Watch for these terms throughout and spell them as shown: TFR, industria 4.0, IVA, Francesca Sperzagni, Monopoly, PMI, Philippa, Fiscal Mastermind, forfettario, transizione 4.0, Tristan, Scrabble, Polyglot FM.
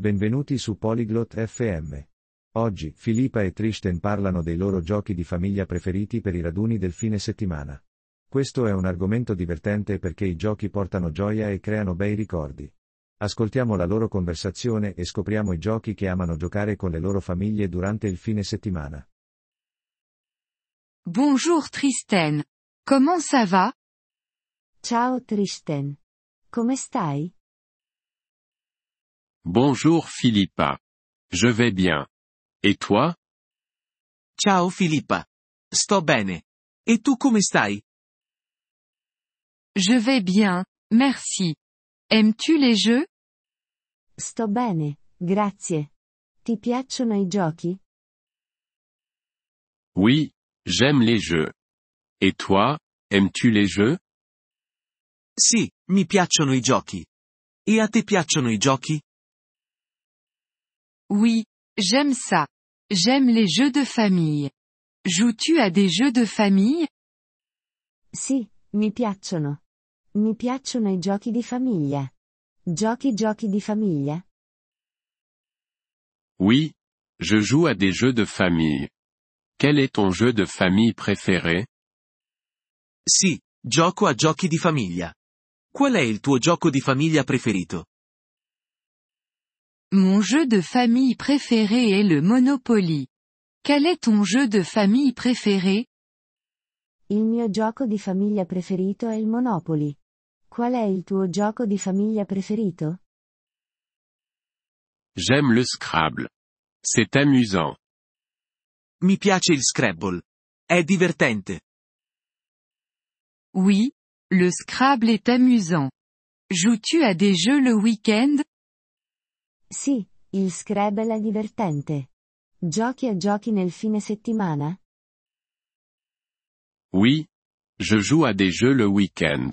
Benvenuti su Polyglot FM. Oggi, Philippa e Tristan parlano dei loro giochi di famiglia preferiti per i raduni del fine settimana. Questo è un argomento divertente perché i giochi portano gioia e creano bei ricordi. Ascoltiamo la loro conversazione e scopriamo i giochi che amano giocare con le loro famiglie durante il fine settimana. Bonjour Tristan. Comment ça va? Ciao Tristan. Come stai? Bonjour Philippa. Je vais bien. Et toi? Ciao Philippa. Sto bene. E tu come stai? Je vais bien, merci. Aimes-tu les jeux? Sto bene, grazie. Ti piacciono i giochi? Oui, j'aime les jeux. Et toi, aimes-tu les jeux? Sì, mi piacciono i giochi. E a te piacciono i giochi? Oui, j'aime ça. J'aime les jeux de famille. Joues-tu à des jeux de famille? Sì, mi piacciono. Mi piacciono i giochi di famiglia. Giochi di famiglia? Oui, je joue à des jeux de famille. Quel est ton jeu de famille préféré? Sì, gioco a giochi di famiglia. Qual è il tuo gioco di famiglia preferito? Mon jeu de famille préféré est le Monopoly. Quel est ton jeu de famille préféré? Il mio gioco di famiglia preferito è il Monopoly. Qual è il tuo gioco di famiglia preferito? J'aime le Scrabble. C'est amusant. Mi piace il Scrabble. È divertente. Oui, le Scrabble est amusant. Joues-tu à des jeux le week-end? Sì, il Scrabble è divertente. Giochi a giochi nel fine settimana? Oui, je joue à des jeux le week-end.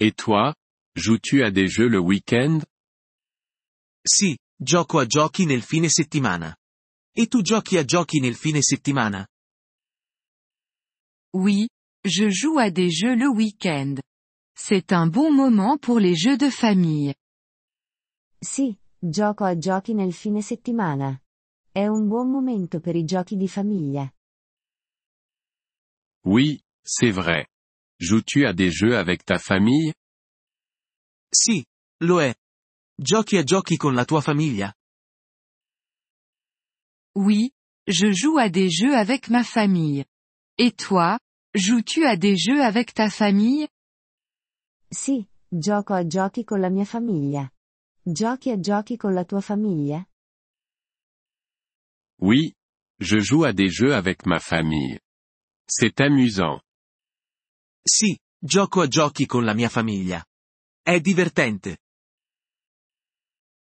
Et toi, joues-tu à des jeux le week-end? Sì, gioco a giochi nel fine settimana. E tu giochi a giochi nel fine settimana? Oui, je joue à des jeux le week-end. C'est un bon moment pour les jeux de famille. Sì. Gioco a giochi nel fine settimana. È un buon momento per i giochi di famiglia. Oui, c'est vrai. Joues-tu à des jeux avec ta famille? Sì, lo è. Giochi a giochi con la tua famiglia? Oui, je joue à des jeux avec ma famille. Et toi, joues-tu à des jeux avec ta famille? Sì, gioco a giochi con la mia famiglia. Giochi a giochi con la tua famiglia? Oui, je joue à des jeux avec ma famille. C'est amusant. Sì, gioco a giochi con la mia famiglia. È divertente.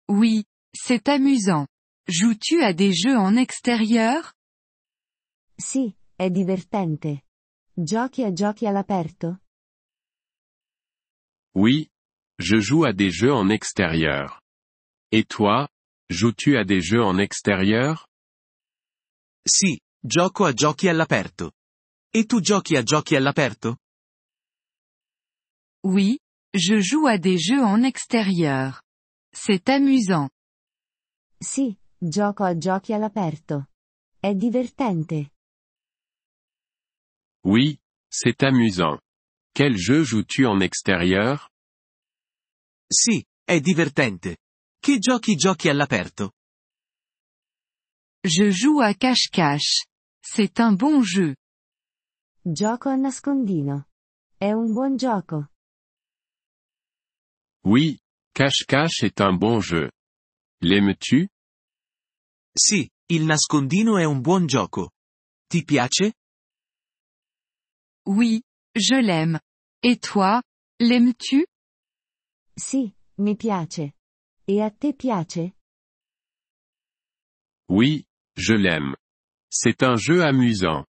Oui, c'est amusant. Joues-tu à des jeux en extérieur? Sì, è divertente. Giochi a giochi all'aperto? Oui. Je joue à des jeux en extérieur. Et toi, joues-tu à des jeux en extérieur? Sì, gioco a giochi all'aperto. E tu giochi a giochi all'aperto? Oui, je joue à des jeux en extérieur. C'est amusant. Sì, gioco a giochi all'aperto. È divertente. Oui, c'est amusant. Quel jeu joues-tu en extérieur? Sì, è divertente. Che giochi all'aperto? Je joue à cache-cache. C'est un bon jeu. Gioco a nascondino. È un buon gioco. Oui, cache-cache est un bon jeu. L'aimes-tu? Sì, il nascondino è un buon gioco. Ti piace? Oui, je l'aime. Et toi, l'aimes-tu? Sì, mi piace. E a te piace? Oui, je l'aime. C'est un jeu amusant.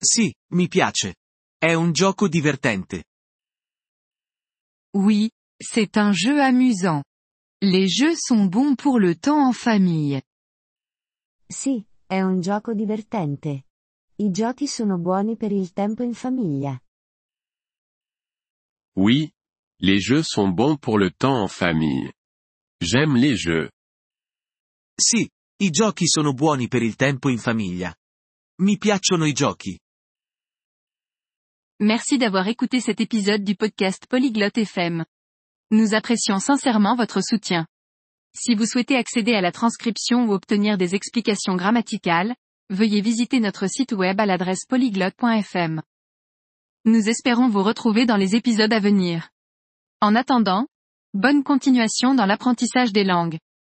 Sì, mi piace. È un gioco divertente. Oui, c'est un jeu amusant. Les jeux sont bons pour le temps en famille. Sì, è un gioco divertente. I giochi sono buoni per il tempo in famiglia. Oui. Les jeux sont bons pour le temps en famille. J'aime les jeux. Sì, i giochi sono buoni per il tempo in famiglia. Mi piacciono i giochi. Merci d'avoir écouté cet épisode du podcast Polyglot FM. Nous apprécions sincèrement votre soutien. Si vous souhaitez accéder à la transcription ou obtenir des explications grammaticales, veuillez visiter notre site web à l'adresse polyglot.fm. Nous espérons vous retrouver dans les épisodes à venir. En attendant, bonne continuation dans l'apprentissage des langues.